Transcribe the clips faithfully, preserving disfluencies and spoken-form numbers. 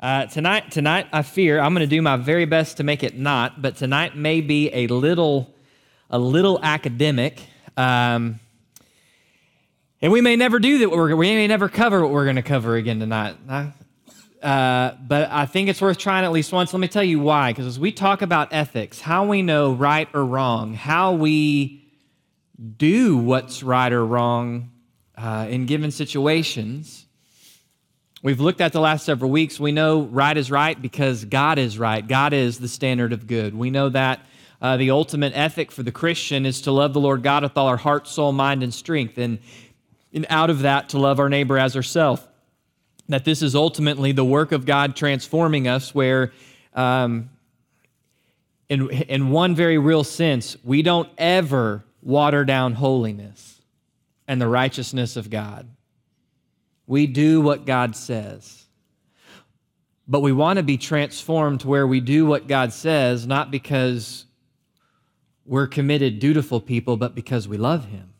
Uh, tonight, tonight, I fear I'm going to do my very best to make it not, but tonight may be a little, a little academic, um, and we may never do that. We're, we may never cover what we're going to cover again tonight. Uh, but I think it's worth trying at least once. Let me tell you why. Because as we talk about ethics, how we know right or wrong, how we do what's right or wrong uh, in given situations. We've looked at the last several weeks. We know right is right because God is right. God is the standard of good. We know that uh, the ultimate ethic for the Christian is to love the Lord God with all our heart, soul, mind, and strength, and, and out of that, to love our neighbor as ourselves. That this is ultimately the work of God transforming us where, um, in, in one very real sense, we don't ever water down holiness and the righteousness of God. We do what God says, but we want to be transformed to where we do what God says, not because we're committed, dutiful people, but because we love Him.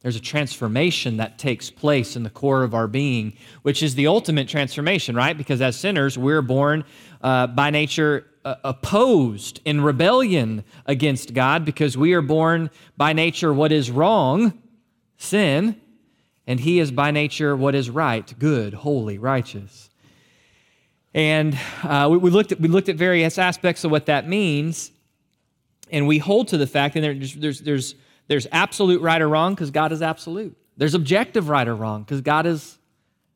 There's a transformation that takes place in the core of our being, which is the ultimate transformation, right? Because as sinners, we're born uh, by nature uh, opposed in rebellion against God because we are born by nature what is wrong, sin, and He is by nature what is right, good, holy, righteous. And uh, we, we looked at we looked at various aspects of what that means, and we hold to the fact that there's there's there's, there's absolute right or wrong because God is absolute. There's objective right or wrong because God is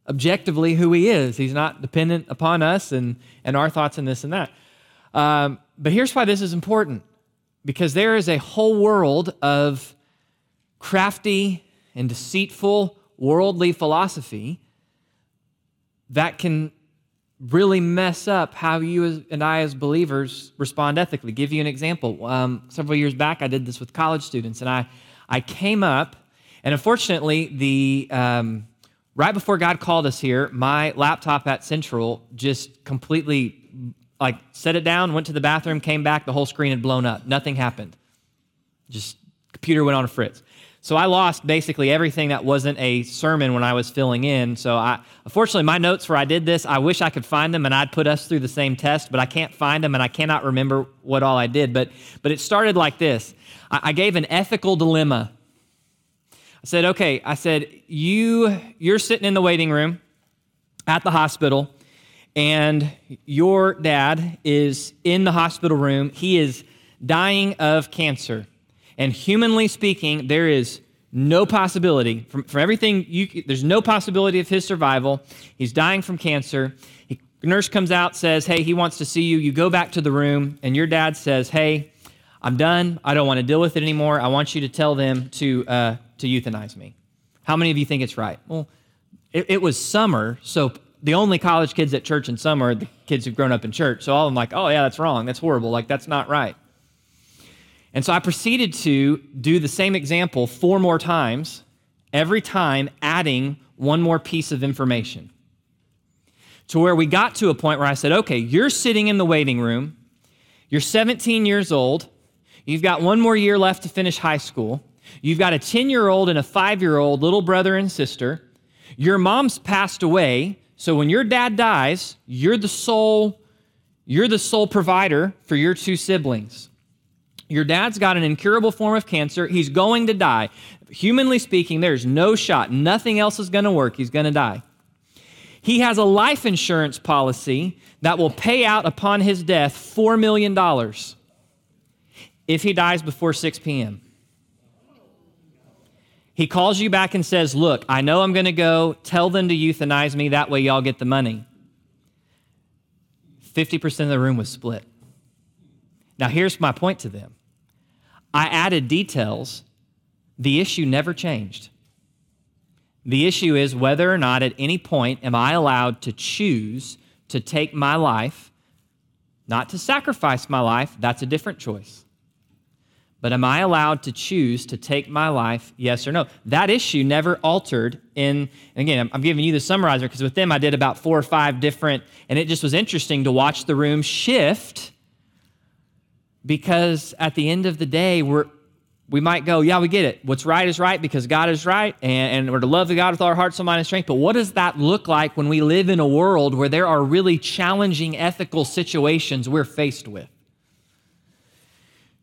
objectively who He is. He's not dependent upon us and and our thoughts and this and that. Um, but here's why this is important, because there is a whole world of crafty and deceitful worldly philosophy that can really mess up how you and I as believers respond ethically. Give you an example. Um, several years back, I did this with college students, and I, I came up, and unfortunately, the um, right before God called us here, my laptop at Central just completely like set it down, went to the bathroom, came back, the whole screen had blown up. Nothing happened. Just computer went on a fritz. So I lost basically everything that wasn't a sermon when I was filling in. So I, unfortunately, my notes where I did this, I wish I could find them and I'd put us through the same test, but I can't find them and I cannot remember what all I did. But but it started like this. I, I gave an ethical dilemma. I said, okay, I said, you, you're sitting in the waiting room at the hospital and your dad is in the hospital room. He is dying of cancer. And humanly speaking, there is no possibility, from, from everything, you, there's no possibility of his survival. He's dying from cancer. He, nurse comes out, says, hey, he wants to see you. You go back to the room, and your dad says, hey, I'm done. I don't want to deal with it anymore. I want you to tell them to uh, to euthanize me. How many of you think it's right? Well, it, it was summer, so the only college kids at church in summer are the kids who've grown up in church. So all of them like, oh, yeah, that's wrong. That's horrible. Like, that's not right. And so I proceeded to do the same example four more times, every time adding one more piece of information to where we got to a point where I said, okay, you're sitting in the waiting room, you're seventeen years old, you've got one more year left to finish high school, you've got a ten-year-old and a five-year-old little brother and sister, your mom's passed away, so when your dad dies, you're the sole, you're the sole provider for your two siblings. Your dad's got an incurable form of cancer. He's going to die. Humanly speaking, there's no shot. Nothing else is going to work. He's going to die. He has a life insurance policy that will pay out upon his death four million dollars if he dies before six p.m. He calls you back and says, look, I know I'm going to go. Tell them to euthanize me. That way y'all get the money. fifty percent of the room was split. Now, here's my point to them. I added details. The issue never changed. The issue is whether or not at any point am I allowed to choose to take my life, not to sacrifice my life, that's a different choice. But am I allowed to choose to take my life, yes or no? That issue never altered in, and again, I'm giving you the summarizer because with them I did about four or five different, and it just was interesting to watch the room shift. Because at the end of the day, we're we might go, yeah, we get it. What's right is right because God is right, and, and we're to love the God with all our heart, soul, mind, and strength. But what does that look like when we live in a world where there are really challenging ethical situations we're faced with?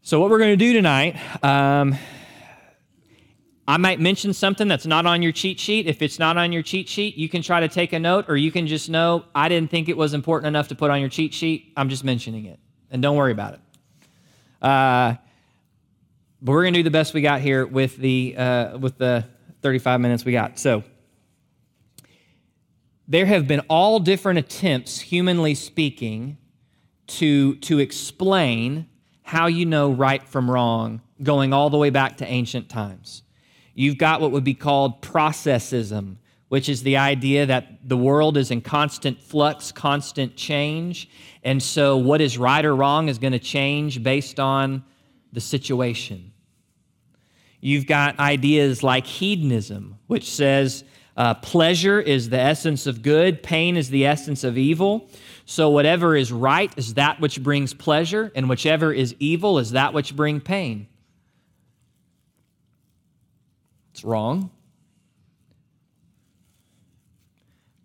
So what we're going to do tonight, um, I might mention something that's not on your cheat sheet. If it's not on your cheat sheet, you can try to take a note, or you can just know, I didn't think it was important enough to put on your cheat sheet. I'm just mentioning it, and don't worry about it. Uh, but we're going to do the best we got here with the uh, with the thirty-five minutes we got. So there have been all different attempts, humanly speaking, to, to explain how you know right from wrong, going all the way back to ancient times. You've got what would be called processism, which is the idea that the world is in constant flux, constant change, and so what is right or wrong is going to change based on the situation. You've got ideas like hedonism, which says uh, pleasure is the essence of good, pain is the essence of evil. So whatever is right is that which brings pleasure, and whichever is evil is that which brings pain. It's wrong.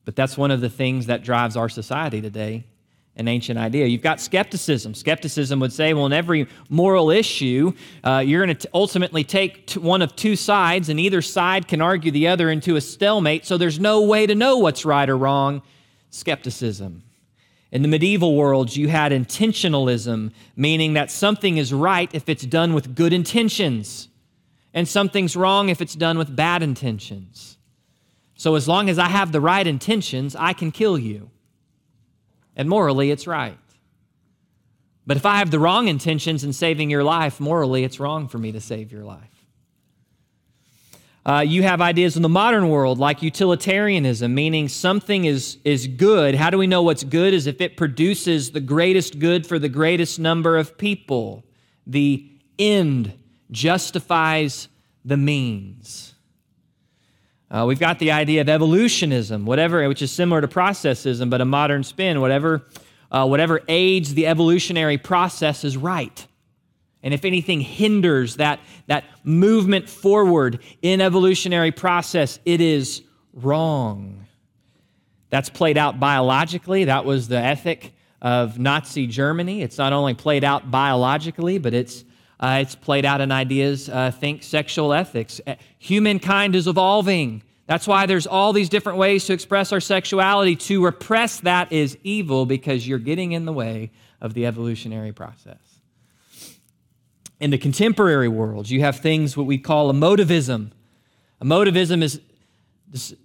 But that's one of the things that drives our society today, an ancient idea. You've got skepticism. Skepticism would say, well, in every moral issue, uh, you're going to ultimately take t- one of two sides, and either side can argue the other into a stalemate, so there's no way to know what's right or wrong. Skepticism. In the medieval world, you had intentionalism, meaning that something is right if it's done with good intentions, and something's wrong if it's done with bad intentions. So as long as I have the right intentions, I can kill you. And morally, it's right. But if I have the wrong intentions in saving your life, morally, it's wrong for me to save your life. Uh, you have ideas in the modern world like utilitarianism, meaning something is, is good. How do we know what's good? Is if it produces the greatest good for the greatest number of people. The end justifies the means. Uh, we've got the idea of evolutionism, whatever, which is similar to processism, but a modern spin. Whatever, uh, whatever aids the evolutionary process is right, and if anything hinders that that movement forward in evolutionary process, it is wrong. That's played out biologically. That was the ethic of Nazi Germany. It's not only played out biologically, but it's Uh, it's played out in ideas, uh, think sexual ethics. Uh, humankind is evolving. That's why there's all these different ways to express our sexuality. To repress that is evil because you're getting in the way of the evolutionary process. In the contemporary world, you have things what we call emotivism. Emotivism is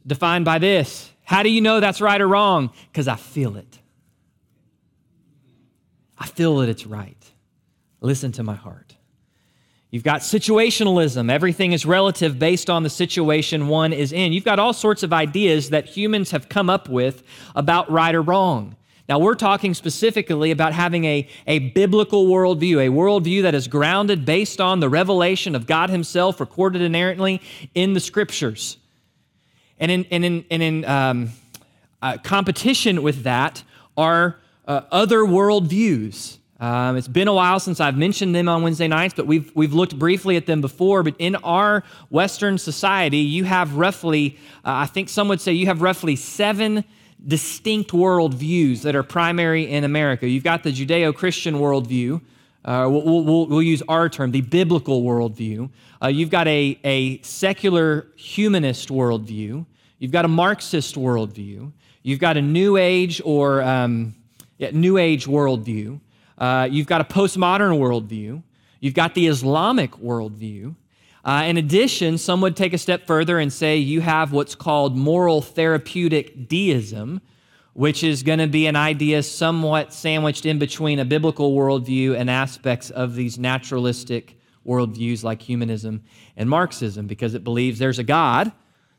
defined by this. How do you know that's right or wrong? Because I feel it. I feel that it's right. Listen to my heart. You've got situationalism. Everything is relative based on the situation one is in. You've got all sorts of ideas that humans have come up with about right or wrong. Now, we're talking specifically about having a, a biblical worldview, a worldview that is grounded based on the revelation of God himself recorded inerrantly in the Scriptures. And in, and in, and in um, uh, competition with that are uh, other worldviews. Um, it's been a while since I've mentioned them on Wednesday nights, but we've we've looked briefly at them before. But in our Western society, you have roughly, uh, I think some would say you have roughly seven distinct worldviews that are primary in America. You've got the Judeo-Christian worldview. Uh, we'll, we'll, we'll use our term, the biblical worldview. Uh, you've got a, a secular humanist worldview. You've got a Marxist worldview. You've got a New Age or um, yeah, New Age worldview. Uh, you've got a postmodern worldview. You've got the Islamic worldview. Uh, in addition, some would take a step further and say you have what's called moral therapeutic deism, which is going to be an idea somewhat sandwiched in between a biblical worldview and aspects of these naturalistic worldviews like humanism and Marxism, because it believes there's a God,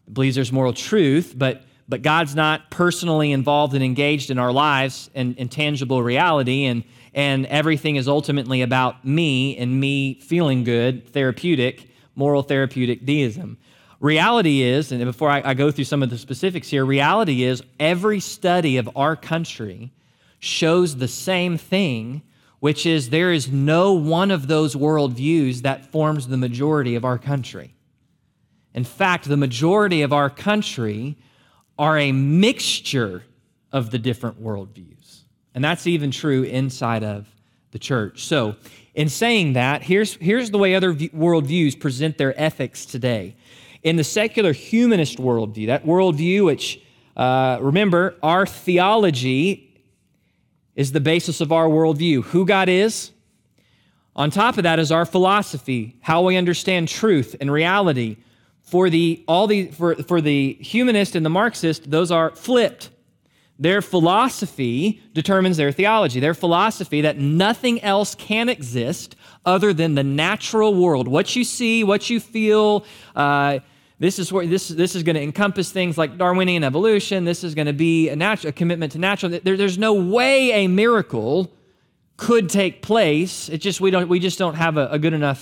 it believes there's moral truth, but but God's not personally involved and engaged in our lives and in tangible reality, and and everything is ultimately about me and me feeling good, therapeutic, moral therapeutic deism. Reality is, and before I, I go through some of the specifics here, reality is every study of our country shows the same thing, which is there is no one of those worldviews that forms the majority of our country. In fact, the majority of our country are a mixture of the different worldviews. And that's even true inside of the church. So in saying that, here's, here's the way other worldviews present their ethics today. In the secular humanist worldview, that worldview which, uh, remember, our theology is the basis of our worldview, who God is. On top of that is our philosophy, how we understand truth and reality. For the all the for, for the humanist and the Marxist, those are flipped. Their philosophy determines their theology. Their philosophy that nothing else can exist other than the natural world. What you see, what you feel. Uh, This is where this this is going to encompass things like Darwinian evolution. This is going to be a, natu- a commitment to natural. There, there's no way a miracle could take place. It's just we don't we just don't have a, a good enough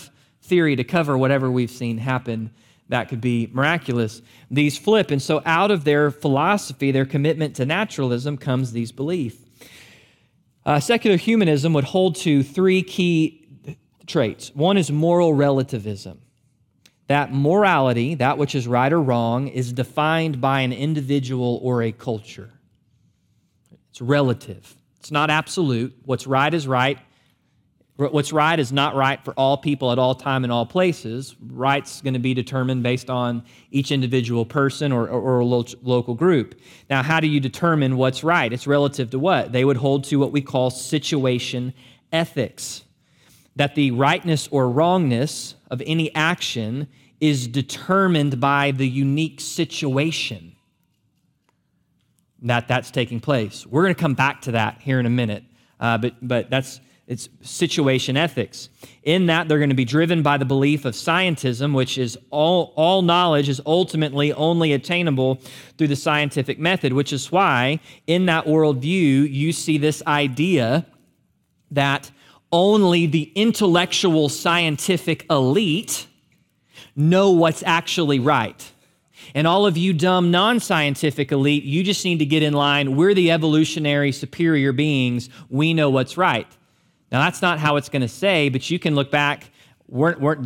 theory to cover whatever we've seen happen that could be miraculous. These flip, and so out of their philosophy, their commitment to naturalism comes these beliefs. Uh, secular humanism would hold to three key traits. One is moral relativism. That morality, that which is right or wrong, is defined by an individual or a culture. It's relative. It's not absolute. What's right is right. What's right is not right for all people at all time and all places. Right's going to be determined based on each individual person or, or, or a lo- local group. Now, how do you determine what's right? It's relative to what? They would hold to what we call situation ethics, that the rightness or wrongness of any action is determined by the unique situation that that's taking place. We're going to come back to that here in a minute, uh, but but that's it's situation ethics. In that, they're going to be driven by the belief of scientism, which is all all knowledge is ultimately only attainable through the scientific method, which is why in that worldview, you see this idea that only the intellectual scientific elite know what's actually right. And all of you dumb non-scientific elite, you just need to get in line. We're the evolutionary superior beings. We know what's right. Now, that's not how it's going to say, but you can look back. We're, we're,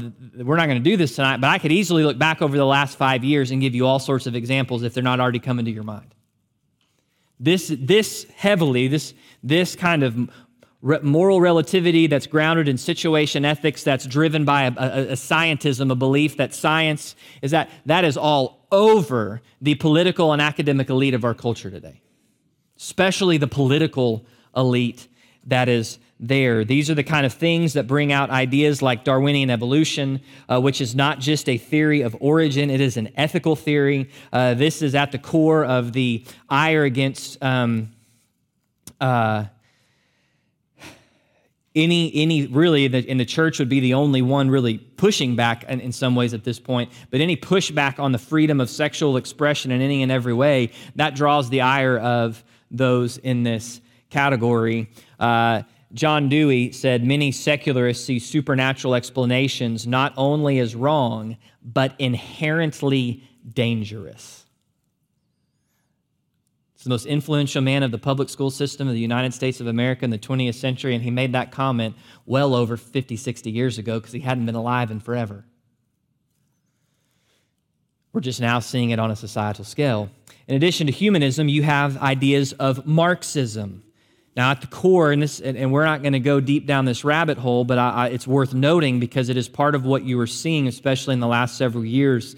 we're not going to do this tonight, but I could easily look back over the last five years and give you all sorts of examples if they're not already coming to your mind. This, this heavily, this, this kind of moral relativity that's grounded in situation ethics, that's driven by a, a, a scientism, a belief that science is that, that is all over the political and academic elite of our culture today, especially the political elite that is there. These are the kind of things that bring out ideas like Darwinian evolution, uh, which is not just a theory of origin, it is an ethical theory. Uh, this is at the core of the ire against... Um, uh, Any, any really, the, and the church would be the only one really pushing back in, in some ways at this point, but any pushback on the freedom of sexual expression in any and every way, that draws the ire of those in this category. Uh, John Dewey said, many secularists see supernatural explanations not only as wrong, but inherently dangerous. The most influential man of the public school system of the United States of America in the twentieth century, and he made that comment well over fifty, sixty years ago because he hadn't been alive in forever. We're just now seeing it on a societal scale. In addition to humanism, you have ideas of Marxism. Now, at the core, and, this, and we're not going to go deep down this rabbit hole, but I, I, it's worth noting because it is part of what you are seeing, especially in the last several years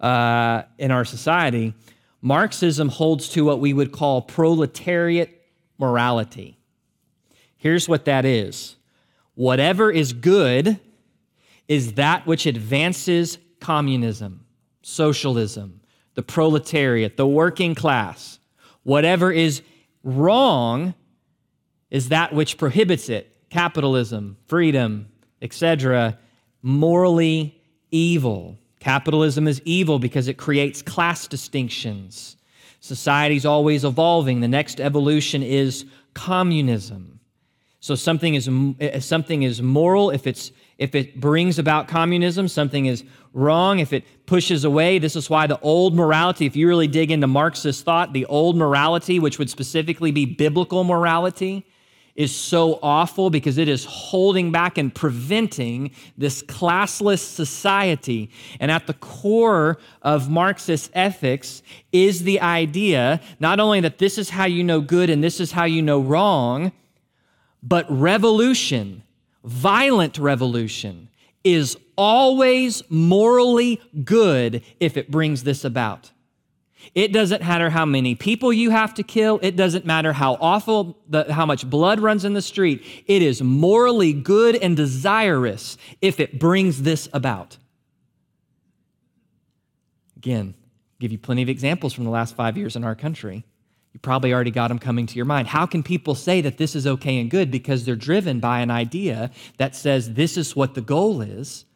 uh, in our society. Marxism holds to what we would call proletariat morality. Here's what that is. Whatever is good is that which advances communism, socialism, the proletariat, the working class. Whatever is wrong is that which prohibits it, capitalism, freedom, et cetera, morally evil. Capitalism is evil because it creates class distinctions. Society's always evolving. The next evolution is communism. So something is something is moral if it's if it brings about communism. Something is wrong if it pushes away. This is why the old morality, if you really dig into Marxist thought, the old morality, which would specifically be biblical morality, is so awful because it is holding back and preventing this classless society. And at the core of Marxist ethics is the idea, not only that this is how you know good and this is how you know wrong, but revolution, violent revolution, is always morally good if it brings this about. It doesn't matter how many people you have to kill. It doesn't matter how awful, the, how much blood runs in the street. It is morally good and desirous if it brings this about. Again, give you plenty of examples from the last five years in our country. You probably already got them coming to your mind. How can people say that this is okay and good? Because they're driven by an idea that says this is what the goal is,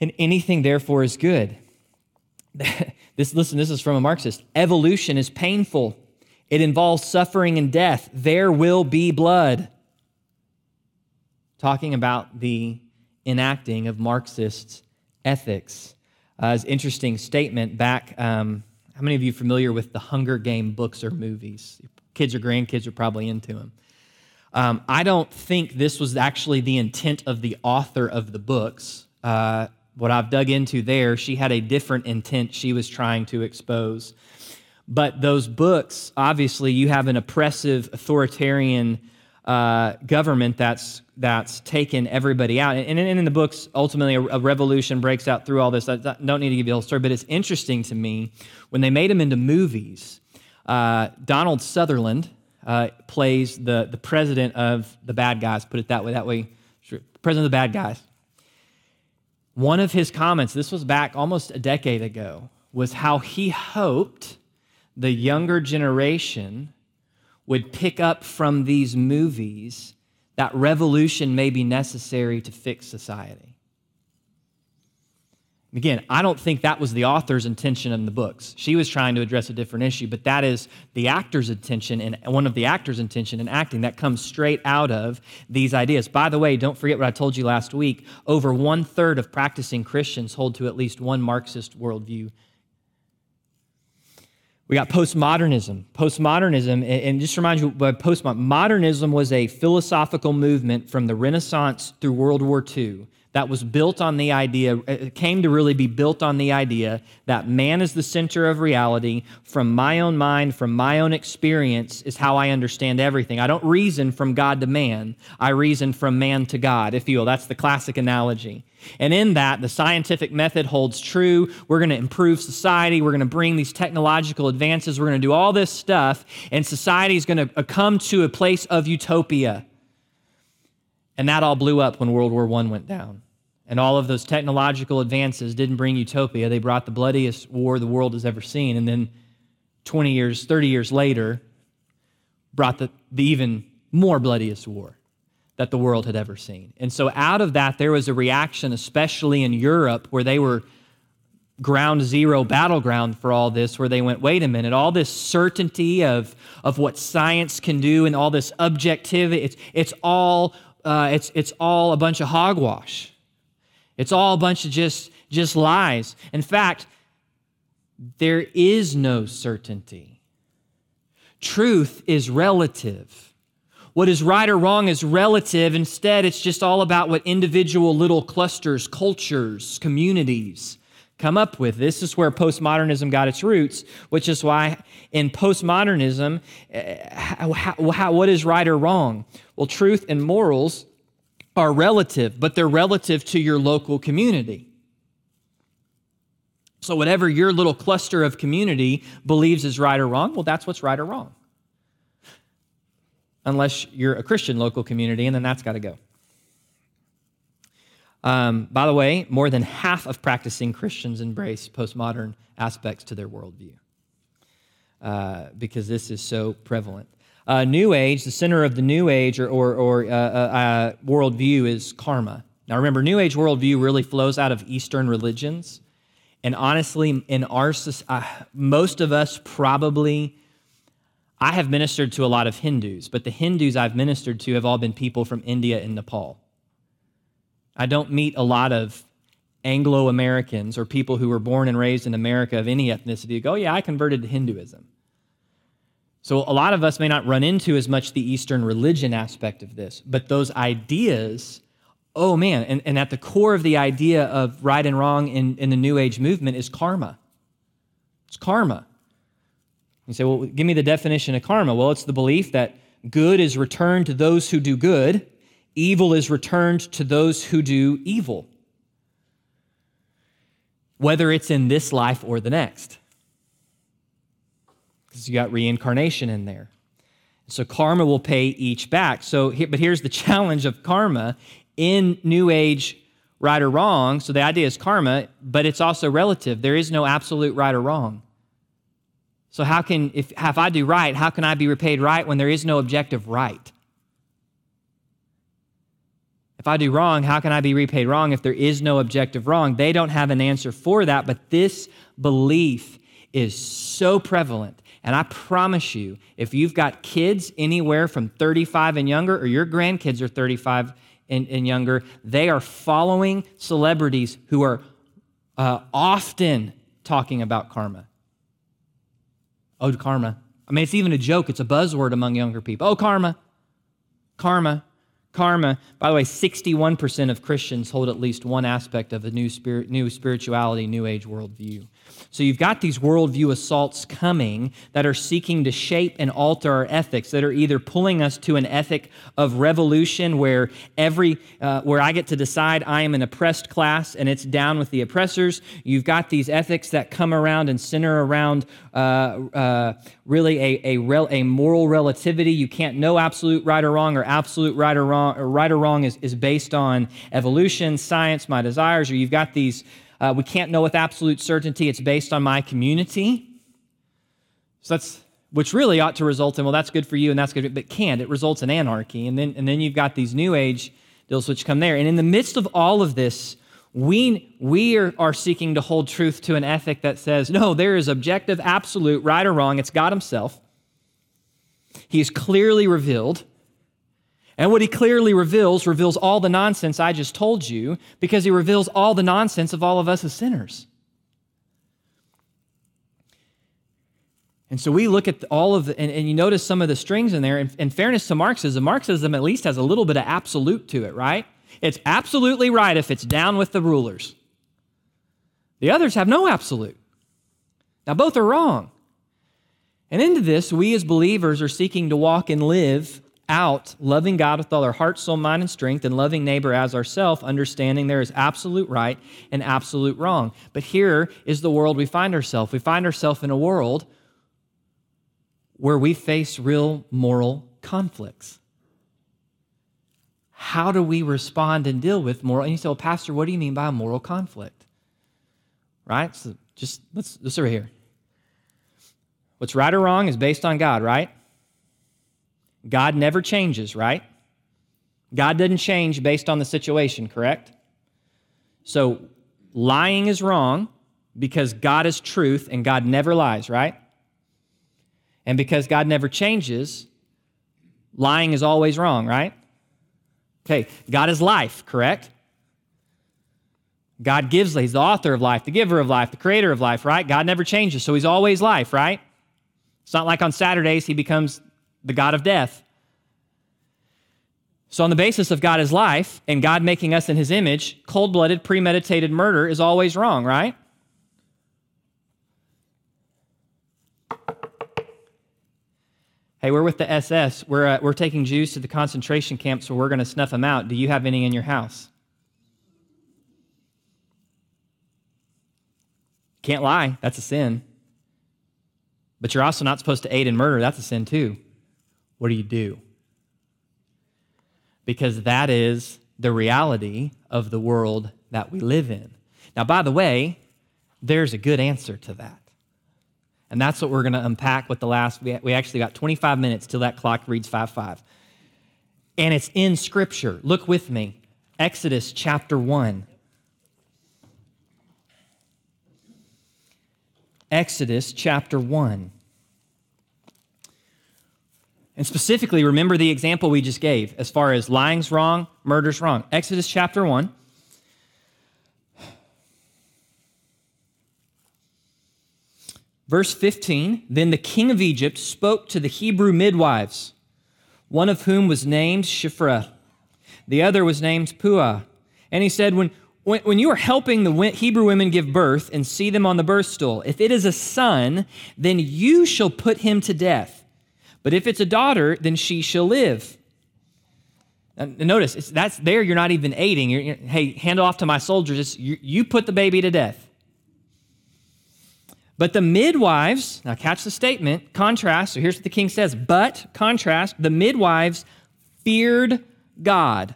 and anything therefore is good. This, listen, this is from a Marxist. Evolution is painful. It involves suffering and death. There will be blood. Talking about the enacting of Marxist ethics. Uh, it's an interesting statement back, um, how many of you are familiar with the Hunger Game books or movies? Kids or grandkids are probably into them. Um, I don't think this was actually the intent of the author of the books. Uh, What I've dug into there, she had a different intent she was trying to expose. But those books, obviously, you have an oppressive, authoritarian uh, government that's that's taken everybody out. And, and in the books, ultimately, a, a revolution breaks out through all this. I don't need to give you the whole story, but it's interesting to me. When they made them into movies, uh, Donald Sutherland uh, plays the, the president of the bad guys, put it that way, that way, president of the bad guys. One of his comments, this was back almost a decade ago, was how he hoped the younger generation would pick up from these movies that revolution may be necessary to fix society. Again, I don't think that was the author's intention in the books. She was trying to address a different issue, but that is the actor's intention, and one of the actor's intention in acting that comes straight out of these ideas. By the way, don't forget what I told you last week. Over one third of practicing Christians hold to at least one Marxist worldview. We got postmodernism. Postmodernism, and just to remind you, postmodernism was a philosophical movement from the Renaissance through World War Two. That was built on the idea, it came to really be built on the idea that man is the center of reality. From my own mind, from my own experience is how I understand everything. I don't reason from God to man. I reason from man to God, if you will. That's the classic analogy. And in that, the scientific method holds true. We're going to improve society. We're going to bring these technological advances. We're going to do all this stuff, and society is going to come to a place of utopia. And that all blew up when World War One went down. And all of those technological advances didn't bring utopia. They brought the bloodiest war the world has ever seen. And then twenty years, thirty years later, brought the, the even more bloodiest war that the world had ever seen. And so out of that, there was a reaction, especially in Europe, where they were ground zero battleground for all this, where they went, wait a minute, all this certainty of, of what science can do and all this objectivity, it's, it's all... Uh, it's it's all a bunch of hogwash. It's all a bunch of just, just lies. In fact, there is no certainty. Truth is relative. What is right or wrong is relative. Instead, it's just all about what individual little clusters, cultures, communities come up with. This is where postmodernism got its roots, which is why in postmodernism, how, how, what is right or wrong? Well, truth and morals are relative, but they're relative to your local community. So whatever your little cluster of community believes is right or wrong, well, that's what's right or wrong. Unless you're a Christian local community, and then that's got to go. Um, by the way, more than half of practicing Christians embrace postmodern aspects to their worldview uh, because this is so prevalent. Uh, New Age, the center of the New Age or, or, or uh, uh, worldview is karma. Now remember, New Age worldview really flows out of Eastern religions. And honestly, in our uh, most of us probably, I have ministered to a lot of Hindus, but the Hindus I've ministered to have all been people from India and Nepal. I don't meet a lot of Anglo-Americans or people who were born and raised in America of any ethnicity who go, yeah, I converted to Hinduism. So a lot of us may not run into as much the Eastern religion aspect of this, but those ideas, oh man, and, and at the core of the idea of right and wrong in, in the New Age movement is karma. It's karma. You say, well, give me the definition of karma. Well, it's the belief that good is returned to those who do good, evil is returned to those who do evil, whether it's in this life or the next. Because you got reincarnation in there. So karma will pay each back. So, but here's the challenge of karma in New Age right or wrong. So the idea is karma, but it's also relative. There is no absolute right or wrong. So how can, if, if I do right, how can I be repaid right when there is no objective right? If I do wrong, how can I be repaid wrong if there is no objective wrong? They don't have an answer for that, but this belief is so prevalent. And I promise you, if you've got kids anywhere from thirty-five and younger, or your grandkids are thirty-five and, and younger, they are following celebrities who are uh, often talking about karma. Oh, karma. I mean, it's even a joke. It's a buzzword among younger people. Oh, karma, karma, karma. By the way, sixty-one percent of Christians hold at least one aspect of a new spirit, new spirituality, new age worldview. So you've got these worldview assaults coming that are seeking to shape and alter our ethics, that are either pulling us to an ethic of revolution where every uh, where I get to decide I am an oppressed class and it's down with the oppressors. You've got these ethics that come around and center around uh, uh, really a a, rel- a moral relativity. You can't know absolute right or wrong, or absolute right or wrong, or right or wrong is, is based on evolution, science, my desires. Or you've got these. Uh, we can't know with absolute certainty. It's based on my community. So that's, which really ought to result in, well, that's good for you and that's good, but can't. It results in anarchy. And then and then you've got these New Age deals which come there. And in the midst of all of this, we, we are, are seeking to hold truth to an ethic that says, no, there is objective, absolute, right or wrong. It's God himself. He is clearly revealed. And what he clearly reveals, reveals all the nonsense I just told you, because he reveals all the nonsense of all of us as sinners. And so we look at all of the, and, and you notice some of the strings in there. In, in fairness to Marxism, Marxism at least has a little bit of absolute to it, right? It's absolutely right if it's down with the rulers. The others have no absolute. Now both are wrong. And into this, we as believers are seeking to walk and live out loving God with all our heart, soul, mind, and strength, and loving neighbor as ourselves, understanding there is absolute right and absolute wrong. But here is the world we find ourselves. We find ourselves in a world where we face real moral conflicts. How do we respond and deal with moral? And you say, well, Pastor, what do you mean by a moral conflict? Right? So just, let's, let's over here. What's right or wrong is based on God, right? God never changes, right? God doesn't change based on the situation, correct? So lying is wrong because God is truth and God never lies, right? And because God never changes, lying is always wrong, right? Okay, God is life, correct? God gives, he's the author of life, the giver of life, the creator of life, right? God never changes, so he's always life, right? It's not like on Saturdays he becomes the God of death. So on the basis of God is life and God making us in his image, cold-blooded, premeditated murder is always wrong, right? Hey, we're with the S S. We're uh, we're taking Jews to the concentration camps, so we're going to snuff them out. Do you have any in your house? Can't lie. That's a sin. But you're also not supposed to aid in murder. That's a sin too. What do you do? Because that is the reality of the world that we live in. Now, by the way, there's a good answer to that. And that's what we're going to unpack with the last, we, we actually got twenty-five minutes till that clock reads five five. And it's in Scripture. Look with me, Exodus chapter one. Exodus chapter one. And specifically, remember the example we just gave as far as lying's wrong, murder's wrong. Exodus chapter one. Verse fifteen, then the king of Egypt spoke to the Hebrew midwives, one of whom was named Shiphrah, the other was named Puah. And he said, when, when, when you are helping the Hebrew women give birth and see them on the birth stool, if it is a son, then you shall put him to death. But if it's a daughter, then she shall live. And notice, it's, that's there you're not even aiding. You're, you're, hey, hand off to my soldiers. It's, you, you put the baby to death. But the midwives, now catch the statement, contrast, so here's what the king says, but, contrast, the midwives feared God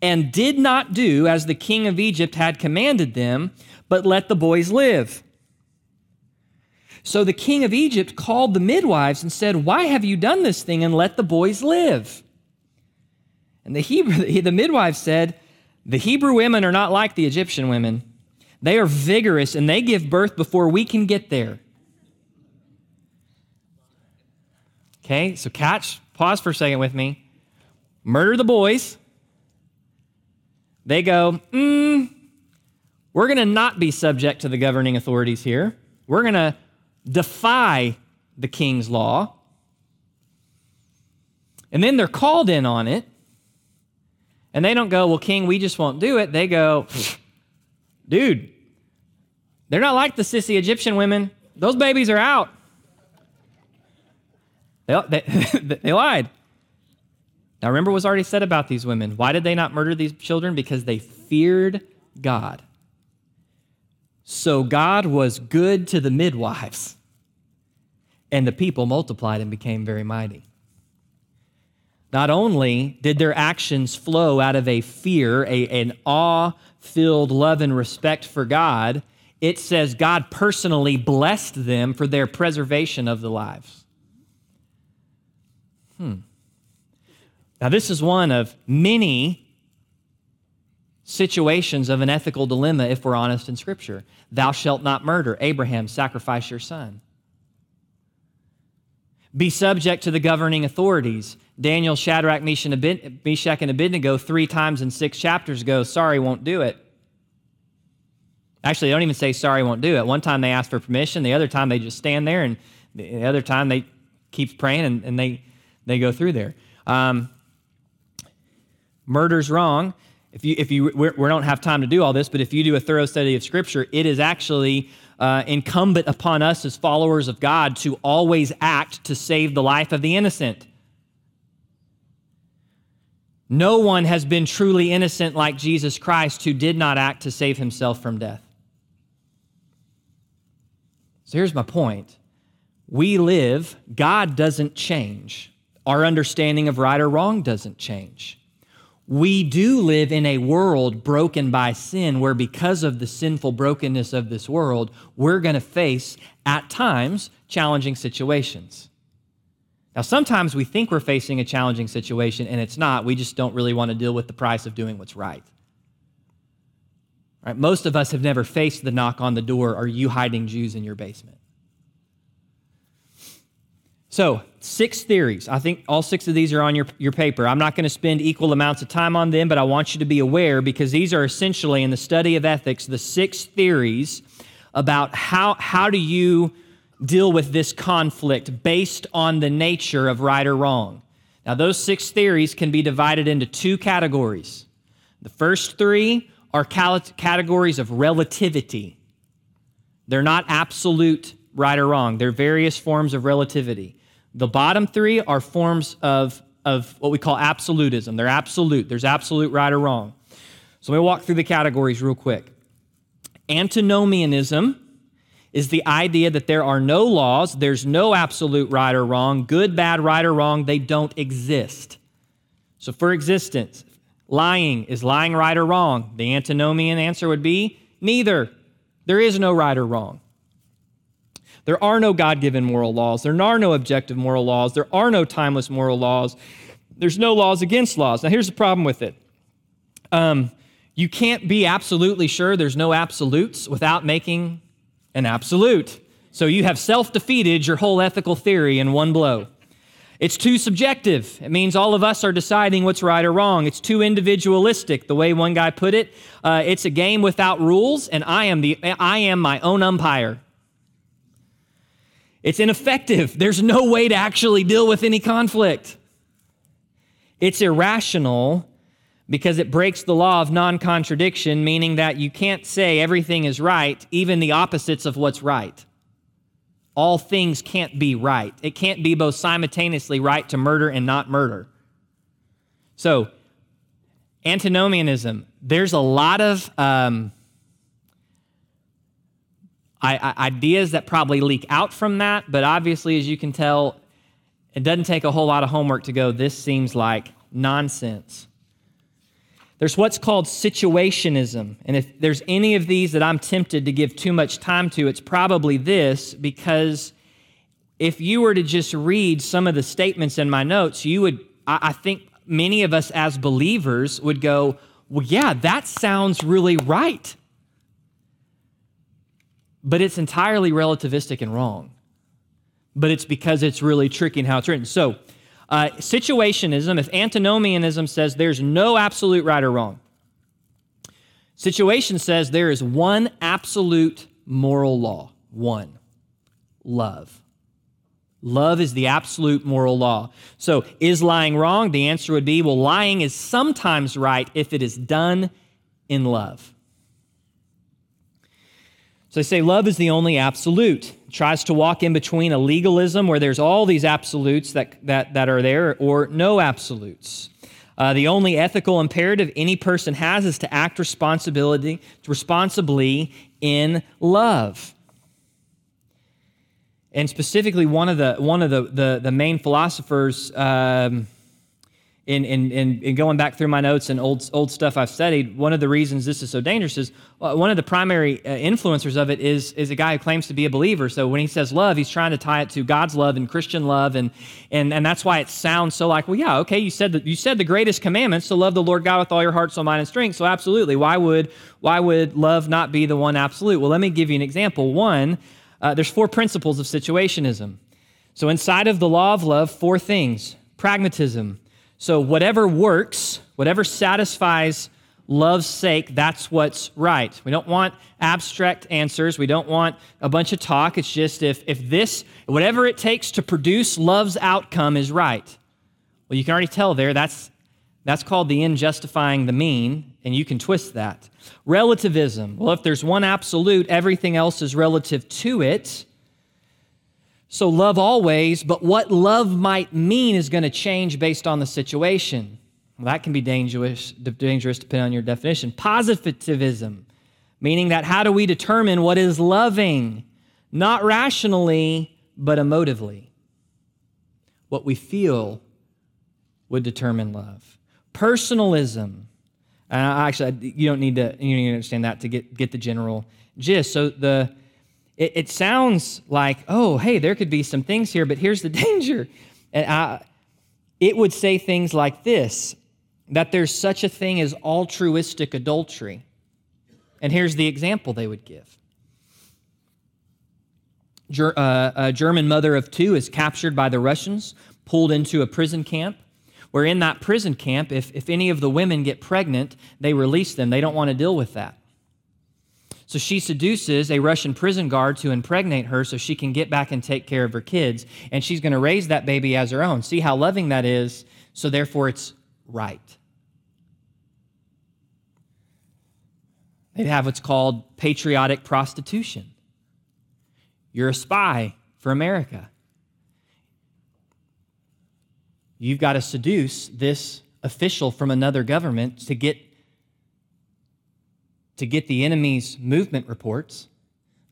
and did not do as the king of Egypt had commanded them, but let the boys live. So the king of Egypt called the midwives and said, why have you done this thing and let the boys live? And the Hebrew, the midwives said, the Hebrew women are not like the Egyptian women. They are vigorous, and they give birth before we can get there. Okay, so catch, pause for a second with me. Murder the boys. They go, mm, we're going to not be subject to the governing authorities here. We're going to defy the king's law. And then they're called in on it, and they don't go, well, king, we just won't do it. They go, dude, they're not like the sissy Egyptian women. Those babies are out. They, they, they lied. Now remember what's already said about these women. Why did they not murder these children? Because they feared God. So God was good to the midwives, and the people multiplied and became very mighty. Not only did their actions flow out of a fear, a, an awe-filled love and respect for God, it says God personally blessed them for their preservation of the lives. Hmm. Now, this is one of many situations of an ethical dilemma, if we're honest in Scripture. Thou shalt not murder. Abraham, sacrifice your son. Be subject to the governing authorities. Daniel, Shadrach, Meshach, and Abednego three times in six chapters go, sorry, won't do it. Actually, they don't even say, sorry, won't do it. One time they ask for permission. The other time they just stand there, and the other time they keep praying, and, and they, they go through there. Um, murder's wrong. If you, if you, we're, we don't have time to do all this, but if you do a thorough study of Scripture, it is actually uh, incumbent upon us as followers of God to always act to save the life of the innocent. No one has been truly innocent like Jesus Christ, who did not act to save himself from death. So here's my point. We live, God doesn't change. Our understanding of right or wrong doesn't change. We do live in a world broken by sin, where because of the sinful brokenness of this world, we're going to face, at times, challenging situations. Now, sometimes we think we're facing a challenging situation, and it's not. We just don't really want to deal with the price of doing what's right. Right? Most of us have never faced the knock on the door, are you hiding Jews in your basement? So, six theories. I think all six of these are on your, your paper. I'm not going to spend equal amounts of time on them, but I want you to be aware, because these are essentially, in the study of ethics, the six theories about how, how do you deal with this conflict based on the nature of right or wrong. Now, those six theories can be divided into two categories. The first three are categories of relativity. They're not absolute right or wrong. They're various forms of relativity. The bottom three are forms of, of what we call absolutism. They're absolute. There's absolute right or wrong. So let me walk through the categories real quick. Antinomianism is the idea that there are no laws, there's no absolute right or wrong, good, bad, right or wrong, they don't exist. So for existence, lying, is lying right or wrong? The antinomian answer would be neither. There is no right or wrong. There are no God-given moral laws. There are no objective moral laws. There are no timeless moral laws. There's no laws against laws. Now here's the problem with it. Um, you can't be absolutely sure there's no absolutes without making an absolute. So you have self-defeated your whole ethical theory in one blow. It's too subjective. It means all of us are deciding what's right or wrong. It's too individualistic. The way one guy put it, uh, it's a game without rules, and I am the I am my own umpire. It's ineffective. There's no way to actually deal with any conflict. It's irrational because it breaks the law of non-contradiction, meaning that you can't say everything is right, even the opposites of what's right. All things can't be right. It can't be both simultaneously right to murder and not murder. So, antinomianism, there's a lot of um, I, I, ideas that probably leak out from that, but obviously, as you can tell, it doesn't take a whole lot of homework to go, this seems like nonsense. There's what's called situationism, and if there's any of these that I'm tempted to give too much time to, it's probably this, because if you were to just read some of the statements in my notes, you would, I, I think many of us as believers would go, well, yeah, that sounds really right. But it's entirely relativistic and wrong. But it's because it's really tricky in how it's written. So uh, situationism, if antinomianism says there's no absolute right or wrong, situation says there is one absolute moral law, one, love. Love is the absolute moral law. So is lying wrong? The answer would be, well, lying is sometimes right if it is done in love. So they say love is the only absolute. It tries to walk in between a legalism where there's all these absolutes that, that, that are there, or no absolutes. Uh, the only ethical imperative any person has is to act responsibility, responsibly in love. And specifically, one of the one of the the, the main philosophers um, in, in in going back through my notes and old old stuff I've studied, one of the reasons this is so dangerous is one of the primary influencers of it is is a guy who claims to be a believer. So when he says love, he's trying to tie it to God's love and Christian love, and and and that's why it sounds so like, well, yeah, okay, you said the, you said the greatest commandments to love the Lord God with all your heart, soul, mind, and strength. So absolutely, why would why would love not be the one absolute? Well, let me give you an example. One. Uh, there's four principles of situationism. So inside of the law of love, four things. Pragmatism. So whatever works, whatever satisfies love's sake, that's what's right. We don't want abstract answers. We don't want a bunch of talk. It's just if if this, whatever it takes to produce love's outcome is right. Well, you can already tell there, that's that's called the end justifying the mean, and you can twist that. Relativism. Well, if there's one absolute, everything else is relative to it. So love always, but what love might mean is going to change based on the situation. Well, that can be dangerous, dangerous depending on your definition. Positivism, meaning that how do we determine what is loving? Not rationally, but emotively. What we feel would determine love. Personalism. Uh, actually, you don't need to you need to understand that to get, get the general gist. So the it, it sounds like, oh, hey, there could be some things here, but here's the danger. And I, it would say things like this, that there's such a thing as altruistic adultery. And here's the example they would give. Ger, uh, a German mother of two is captured by the Russians, pulled into a prison camp. Where in that prison camp, if, if any of the women get pregnant, they release them. They don't want to deal with that. So she seduces a Russian prison guard to impregnate her so she can get back and take care of her kids, and she's going to raise that baby as her own. See how loving that is, so therefore it's right. They'd have what's called patriotic prostitution. You're a spy for America. You've got to seduce this official from another government to get, to get the enemy's movement reports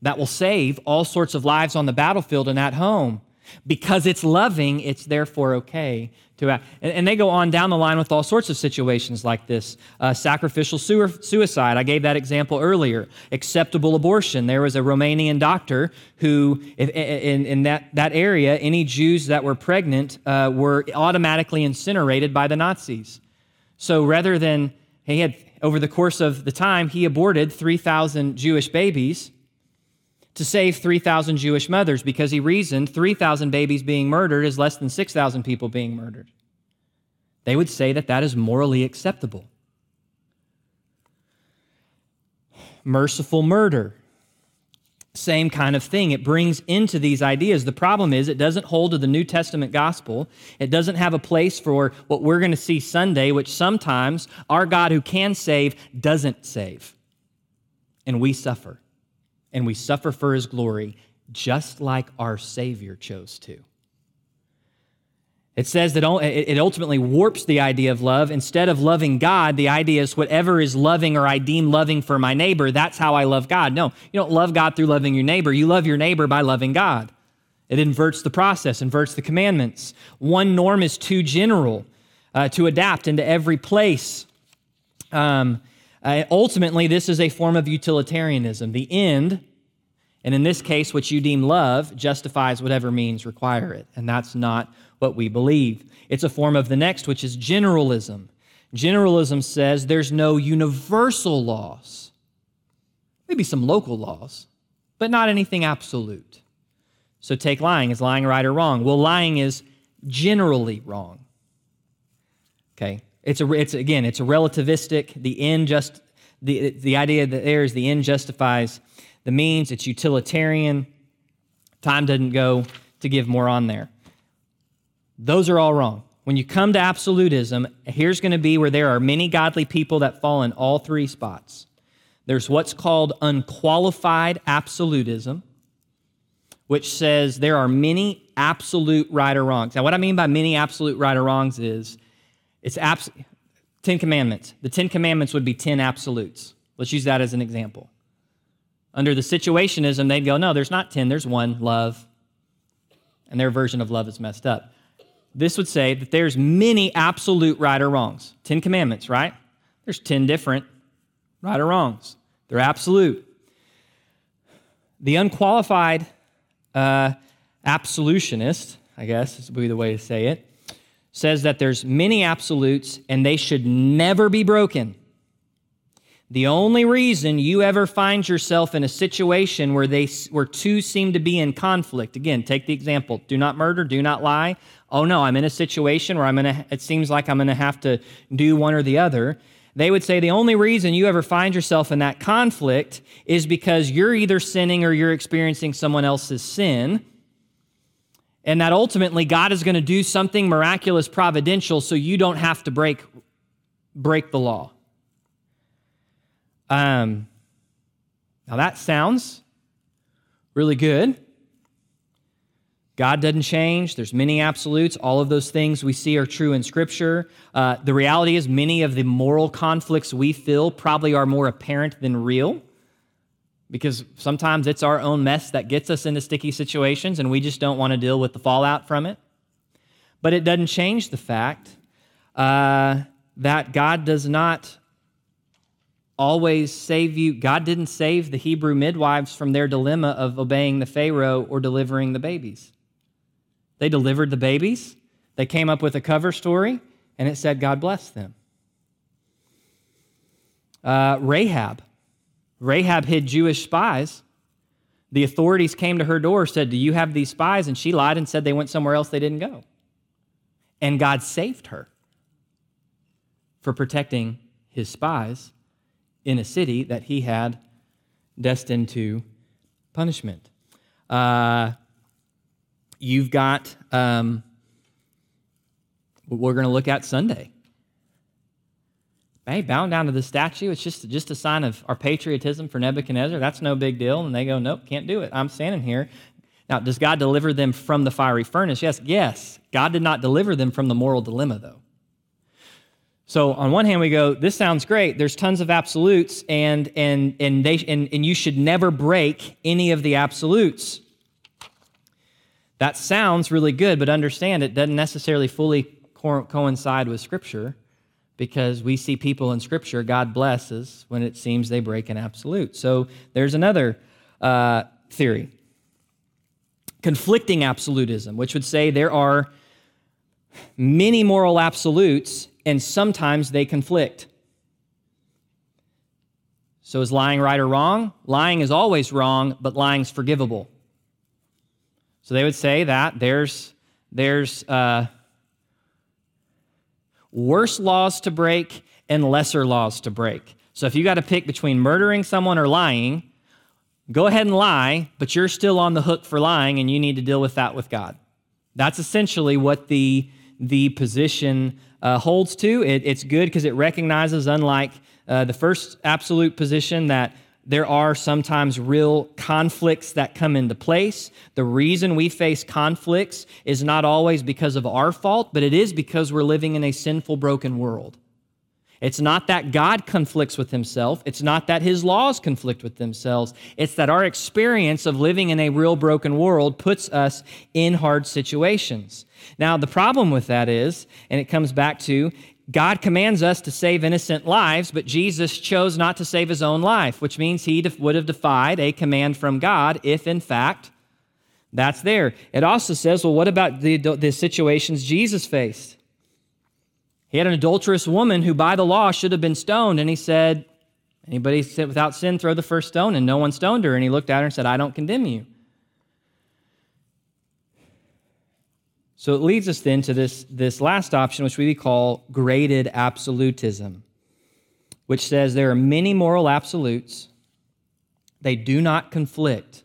that will save all sorts of lives on the battlefield and at home. Because it's loving, it's therefore okay to act. And, and they go on down the line with all sorts of situations like this. Uh, sacrificial suicide, I gave that example earlier. Acceptable abortion. There was a Romanian doctor who, if, in, in that, that area, any Jews that were pregnant uh, were automatically incinerated by the Nazis. So rather than, he had, over the course of the time, he aborted three thousand Jewish babies to save three thousand Jewish mothers, because he reasoned three thousand babies being murdered is less than six thousand people being murdered. They would say that that is morally acceptable. Merciful murder. same kind of thing. It brings into these ideas. The problem is it doesn't hold to the New Testament gospel. It doesn't have a place for what we're going to see Sunday, which sometimes our God who can save doesn't save. And we suffer. And we suffer for his glory, just like our Savior chose to. It says that it ultimately warps the idea of love. Instead of loving God, the idea is whatever is loving or I deem loving for my neighbor, that's how I love God. No, you don't love God through loving your neighbor. You love your neighbor by loving God. It inverts the process, inverts the commandments. One norm is too general uh, to adapt into every place. Um, uh, ultimately, this is a form of utilitarianism. The end, and in this case, what you deem love, justifies whatever means require it, and that's not what we believe. It's a form of the next, which is generalism. Generalism says there's no universal laws. Maybe some local laws, but not anything absolute. So take lying. Is lying right or wrong? Well, lying is generally wrong. Okay. It's a, it's again, it's a relativistic, the end just the the idea that there is the end justifies the means. It's utilitarian. Time doesn't go to give more on there. Those are all wrong. When you come to absolutism, here's going to be where there are many godly people that fall in all three spots. There's what's called unqualified absolutism, which says there are many absolute right or wrongs. Now, what I mean by many absolute right or wrongs is it's abs- Ten Commandments. The Ten Commandments would be ten absolutes. Let's use that as an example. Under the situationism, they'd go, no, there's not ten, there's one, love. And their version of love is messed up. This would say that there's many absolute right or wrongs. Ten commandments, right? There's ten different right or wrongs. They're absolute. The unqualified uh, absolutionist, I guess would be the way to say it, says that there's many absolutes and they should never be broken. The only reason you ever find yourself in a situation where they where two seem to be in conflict, again, take the example, do not murder, do not lie. Oh no, I'm in a situation where I'm gonna, it seems like I'm gonna have to do one or the other. They would say the only reason you ever find yourself in that conflict is because you're either sinning or you're experiencing someone else's sin, and that ultimately God is gonna do something miraculous, providential, so you don't have to break break the law. Um, now that sounds really good. God doesn't change. There's many absolutes. All of those things we see are true in Scripture. Uh, the reality is many of the moral conflicts we feel probably are more apparent than real, because sometimes it's our own mess that gets us into sticky situations and we just don't want to deal with the fallout from it. But it doesn't change the fact uh, that God does not always save you. God didn't save the Hebrew midwives from their dilemma of obeying the Pharaoh or delivering the babies. They delivered the babies. They came up with a cover story, and it said God blessed them. Uh, Rahab. Rahab hid Jewish spies. The authorities came to her door, said, do you have these spies? And she lied and said they went somewhere else they didn't go. And God saved her for protecting his spies in a city that he had destined to punishment. Uh, you've got um, what we're going to look at Sunday. Hey, bowing down to the statue, it's just, just a sign of our patriotism for Nebuchadnezzar. That's no big deal. And they go, nope, can't do it. I'm standing here. Now, does God deliver them from the fiery furnace? Yes, yes. God did not deliver them from the moral dilemma, though. So on one hand we go, this sounds great. There's tons of absolutes, and and and they and, and you should never break any of the absolutes. That sounds really good, but understand it doesn't necessarily fully co- coincide with Scripture, because we see people in Scripture God blesses when it seems they break an absolute. So there's another uh, theory, conflicting absolutism, which would say there are many moral absolutes, and sometimes they conflict. So is lying right or wrong? Lying is always wrong, but lying's forgivable. So they would say that there's there's uh, worse laws to break and lesser laws to break. So if you got to pick between murdering someone or lying, Go ahead and lie, but you're still on the hook for lying, and you need to deal with that with God. That's essentially what the the position uh, holds to. It, it's good because it recognizes, unlike uh, the first absolute position, that there are sometimes real conflicts that come into place. The reason we face conflicts is not always because of our fault, but it is because we're living in a sinful, broken world. It's not that God conflicts with himself. It's not that his laws conflict with themselves. It's that our experience of living in a real broken world puts us in hard situations. Now, the problem with that is, and it comes back to, God commands us to save innocent lives, but Jesus chose not to save his own life, which means he would have defied a command from God if, in fact, that's there. It also says, well, what about the, the situations Jesus faced? He had an adulterous woman who by the law should have been stoned, and he said, anybody without sin, throw the first stone, and no one stoned her. And he looked at her and said, I don't condemn you. So it leads us then to this, this last option, which we call graded absolutism, which says there are many moral absolutes. They do not conflict.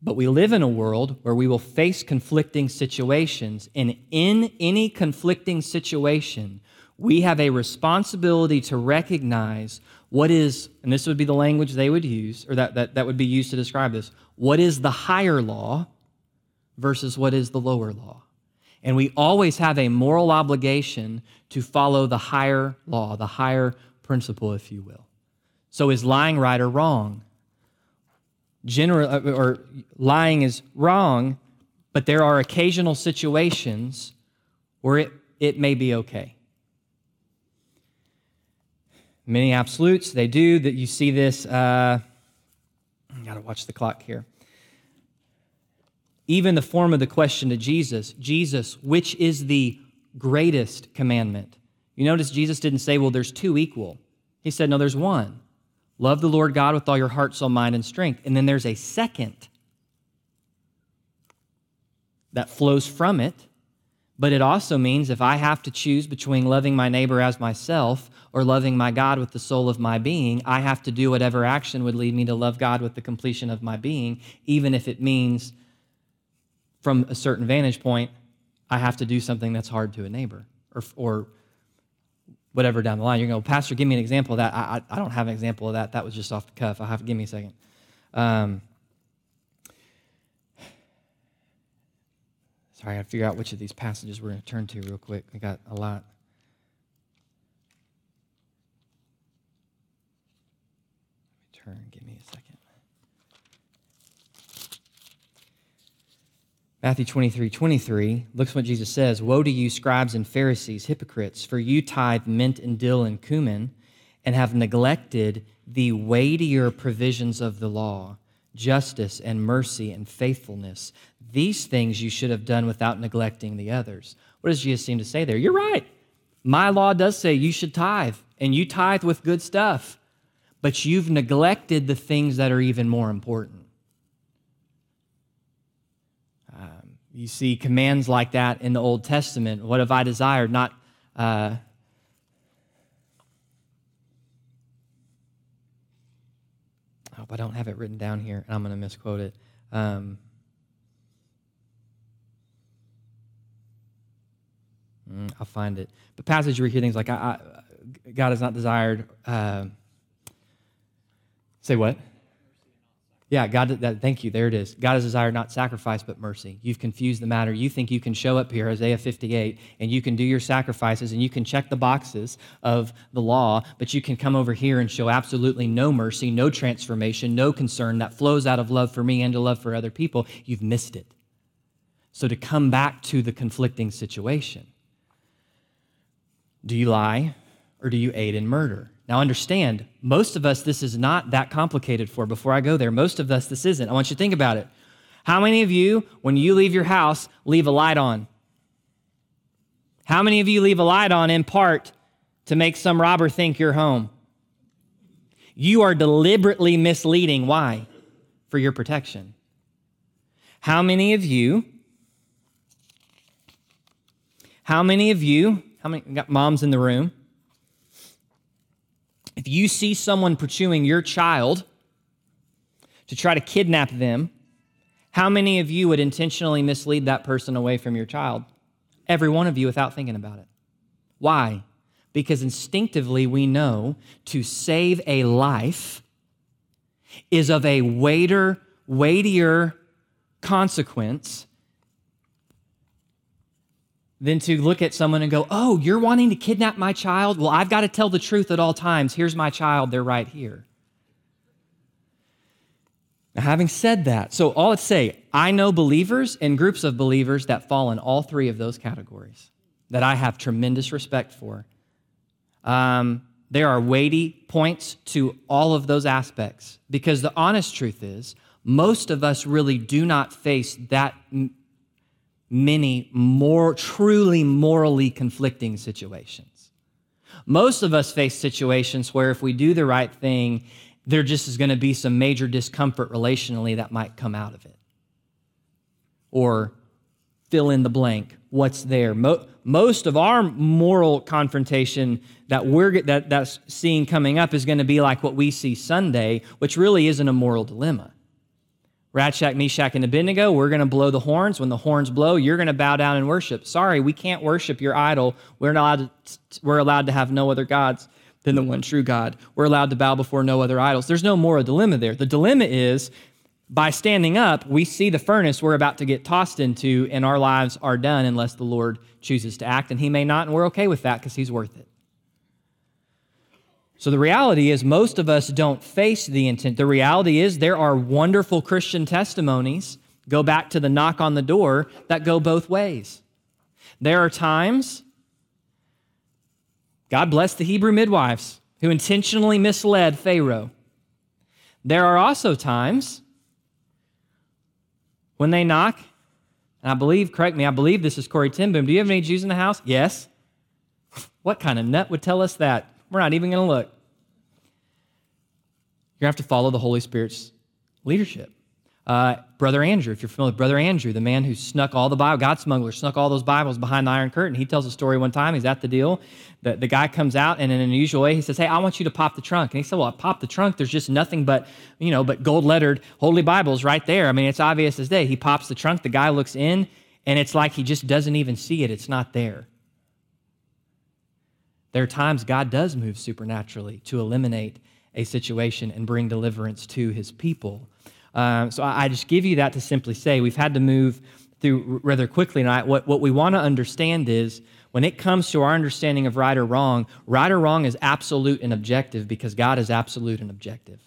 But we live in a world where we will face conflicting situations, and in any conflicting situation, we have a responsibility to recognize what is, and this would be the language they would use, or that, that, that would be used to describe this, what is the higher law versus what is the lower law. And we always have a moral obligation to follow the higher law, the higher principle, if you will. So is lying right or wrong? General, or lying is wrong, but there are occasional situations where it, it may be okay. Many absolutes, they do, that you see this, uh, I gotta watch the clock here. Even the form of the question to Jesus, Jesus, which is the greatest commandment? You notice Jesus didn't say, well, there's two equal. He said, no, there's one. Love the Lord God with all your heart, soul, mind, and strength. And then there's a second that flows from it, but it also means if I have to choose between loving my neighbor as myself or loving my God with the soul of my being, I have to do whatever action would lead me to love God with the completion of my being, even if it means from a certain vantage point, I have to do something that's hard to a neighbor or or. whatever down the line. You're going to go, Pastor, give me an example of that. I, I, I don't have an example of that. That was just off the cuff. I'll have to give me a second. Um, sorry, I got to figure out which of these passages we're going to turn to real quick. We got a lot. Let me turn. Give me a second. Matthew twenty-three twenty-three, looks what Jesus says, woe to you, scribes and Pharisees, hypocrites, for you tithe mint and dill and cumin and have neglected the weightier provisions of the law, justice and mercy and faithfulness. These things you should have done without neglecting the others. What does Jesus seem to say there? You're right. My law does say you should tithe, and you tithe with good stuff, but you've neglected the things that are even more important. You see commands like that in the Old Testament. What have I desired? Not, uh, I hope I don't have it written down here, and I'm going to misquote it. Um, I'll find it. But passages where you hear things like, I, I, God has not desired, uh, say what? Yeah, God, that, thank you, there it is. God has desired not sacrifice, but mercy. You've confused the matter. You think you can show up here, Isaiah fifty-eight, and you can do your sacrifices, and you can check the boxes of the law, but you can come over here and show absolutely no mercy, no transformation, no concern that flows out of love for me and to love for other people. You've missed it. So to come back to the conflicting situation, do you lie or do you aid in murder? Now understand, most of us, this is not that complicated for. Before I go there, most of us, this isn't. I want you to think about it. How many of you, when you leave your house, leave a light on? How many of you leave a light on in part to make some robber think you're home? You are deliberately misleading. Why? For your protection. How many of you, how many of you, how many, got moms in the room? If you see someone pursuing your child to try to kidnap them, how many of you would intentionally mislead that person away from your child? Every one of you, without thinking about it. Why? Because instinctively we know to save a life is of a weightier, weightier consequence than to look at someone and go, oh, you're wanting to kidnap my child? Well, I've got to tell the truth at all times. Here's my child. They're right here. Now, having said that, so all I'd say, I know believers and groups of believers that fall in all three of those categories that I have tremendous respect for. Um, there are weighty points to all of those aspects, because the honest truth is most of us really do not face that m- many more truly morally conflicting situations. Most of us face situations where if we do the right thing, there just is going to be some major discomfort relationally that might come out of it. Or fill in the blank, what's there? Mo- most of our moral confrontation that we're that, that's seeing coming up is going to be like what we see Sunday, which really isn't a moral dilemma. Shadrach, Meshach, and Abednego, we're going to blow the horns. When the horns blow, you're going to bow down and worship. Sorry, we can't worship your idol. We're not allowed to, we're allowed to have no other gods than the one true God. We're allowed to bow before no other idols. There's no moral dilemma there. The dilemma is, by standing up, we see the furnace we're about to get tossed into, and our lives are done unless the Lord chooses to act, and he may not, and we're okay with that because he's worth it. So the reality is most of us don't face the intent. The reality is there are wonderful Christian testimonies, go back to the knock on the door, that go both ways. There are times, God bless the Hebrew midwives who intentionally misled Pharaoh. There are also times when they knock, and I believe, correct me, I believe this is Corrie Ten Boom. Do you have any Jews in the house? Yes. What kind of nut would tell us that? We're not even going to look. You're going to have to follow the Holy Spirit's leadership. Uh, Brother Andrew, if you're familiar with Brother Andrew, the man who snuck all the Bible, God smuggler, snuck all those Bibles behind the Iron Curtain. He tells a story one time. He's at the deal. The, the guy comes out, and in an unusual way, he says, hey, I want you to pop the trunk. And he said, well, I pop the trunk. There's just nothing but, you know, but gold-lettered Holy Bibles right there. I mean, it's obvious as day. He pops the trunk. The guy looks in, and it's like he just doesn't even see it. It's not there. There are times God does move supernaturally to eliminate a situation and bring deliverance to his people. Um, so I, I just give you that to simply say we've had to move through rather quickly tonight. What, what we want to understand is when it comes to our understanding of right or wrong, right or wrong is absolute and objective because God is absolute and objective.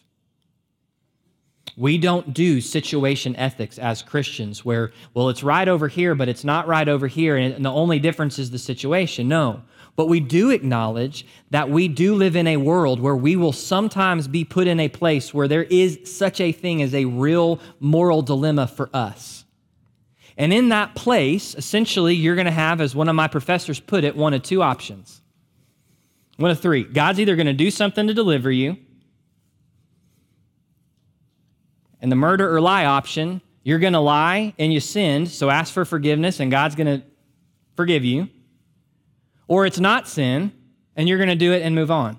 We don't do situation ethics as Christians where, well, it's right over here, but it's not right over here, and the only difference is the situation. No. But we do acknowledge that we do live in a world where we will sometimes be put in a place where there is such a thing as a real moral dilemma for us. And in that place, essentially, you're going to have, as one of my professors put it, one of two options. One of three. God's either going to do something to deliver you, and the murder or lie option, you're going to lie and you sinned, so ask for forgiveness, and God's going to forgive you. Or it's not sin, and you're going to do it and move on.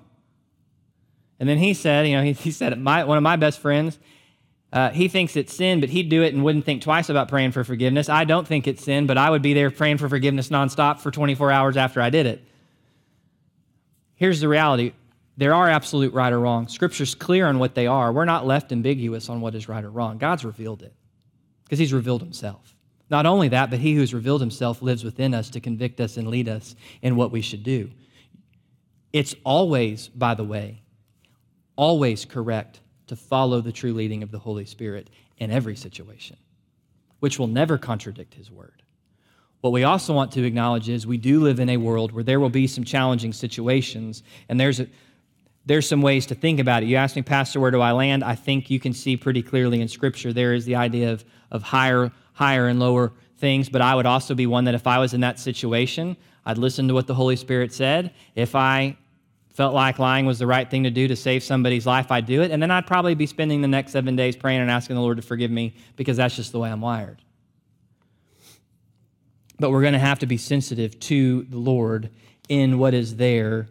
And then he said, you know, he, he said, my, one of my best friends, uh, he thinks it's sin, but he'd do it and wouldn't think twice about praying for forgiveness. I don't think it's sin, but I would be there praying for forgiveness nonstop for twenty-four hours after I did it. Here's the reality. There are absolute right or wrong. Scripture's clear on what they are. We're not left ambiguous on what is right or wrong. God's revealed it because he's revealed himself. Not only that, but he who has revealed himself lives within us to convict us and lead us in what we should do. It's always, by the way, always correct to follow the true leading of the Holy Spirit in every situation, which will never contradict his word. What we also want to acknowledge is we do live in a world where there will be some challenging situations, and there's a There's some ways to think about it. You asked me, Pastor, where do I land? I think you can see pretty clearly in Scripture there is the idea of, of higher higher and lower things, but I would also be one that if I was in that situation, I'd listen to what the Holy Spirit said. If I felt like lying was the right thing to do to save somebody's life, I'd do it, and then I'd probably be spending the next seven days praying and asking the Lord to forgive me because that's just the way I'm wired. But we're going to have to be sensitive to the Lord in what is there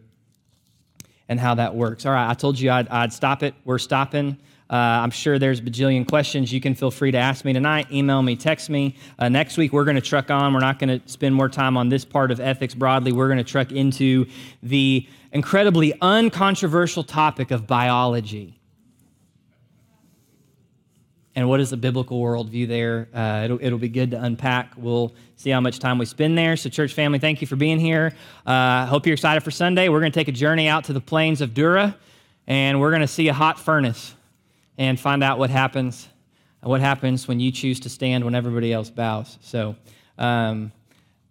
and how that works. All right, I told you I'd, I'd stop it. We're stopping. Uh, I'm sure there's a bajillion questions. You can feel free to ask me tonight, email me, text me. Uh, next week, we're going to truck on. We're not going to spend more time on this part of ethics broadly. We're going to truck into the incredibly uncontroversial topic of biology. And what is the biblical worldview there? Uh, it'll, it'll be good to unpack. We'll see how much time we spend there. So church family, thank you for being here. I uh, hope you're excited for Sunday. We're going to take a journey out to the plains of Dura, and we're going to see a hot furnace and find out what happens, what happens when you choose to stand when everybody else bows. So um,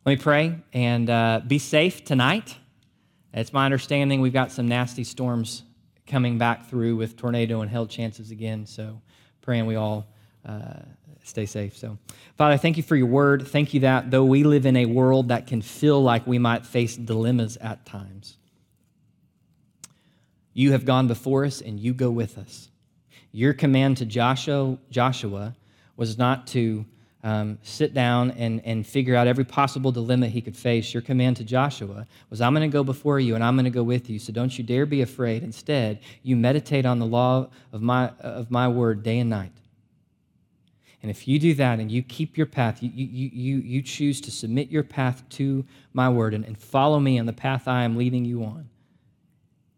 let me pray, and uh, be safe tonight. It's my understanding we've got some nasty storms coming back through with tornado and hail chances again, so praying we all uh, stay safe. So, Father, thank you for your word. Thank you that though we live in a world that can feel like we might face dilemmas at times, you have gone before us and you go with us. Your command to Joshua, Joshua was not to um, sit down and, and figure out every possible dilemma he could face. Your command to Joshua was, I'm going to go before you and I'm going to go with you, so don't you dare be afraid. Instead, you meditate on the law of my of my word day and night. And if you do that and you keep your path, you you you, you choose to submit your path to my word and, and follow me on the path I am leading you on,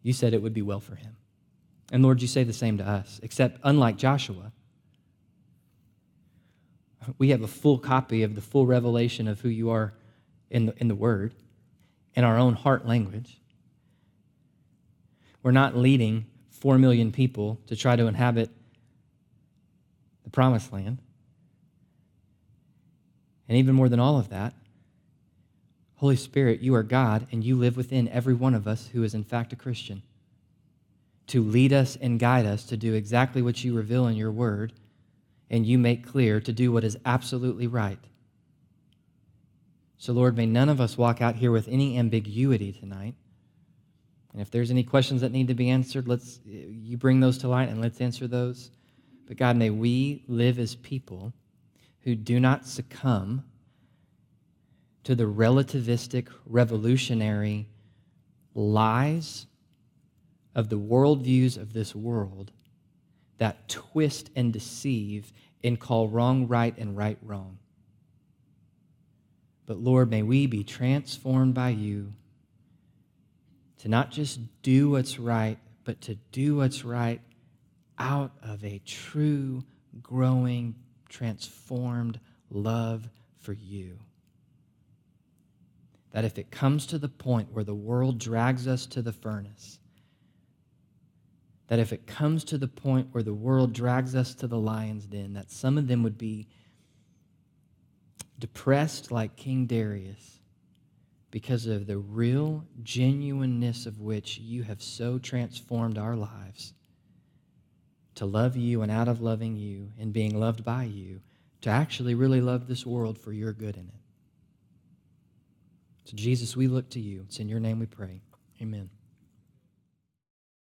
you said it would be well for him. And Lord, you say the same to us, except unlike Joshua, we have a full copy of the full revelation of who you are in the, in the Word, in our own heart language. We're not leading four million people to try to inhabit the promised land. And even more than all of that, Holy Spirit, you are God, and you live within every one of us who is in fact a Christian, to lead us and guide us to do exactly what you reveal in your word and you make clear, to do what is absolutely right. So Lord, may none of us walk out here with any ambiguity tonight. And if there's any questions that need to be answered, let's you bring those to light and let's answer those. But God, may we live as people who do not succumb to the relativistic, revolutionary lies of the worldviews of this world that twist and deceive and call wrong right and right wrong. But Lord, may we be transformed by you to not just do what's right, but to do what's right out of a true, growing, transformed love for you. That if it comes to the point where the world drags us to the furnace, that if it comes to the point where the world drags us to the lion's den, that some of them would be depressed like King Darius because of the real genuineness of which you have so transformed our lives to love you, and out of loving you and being loved by you, to actually really love this world for your good in it. So Jesus, we look to you. It's in your name we pray. Amen.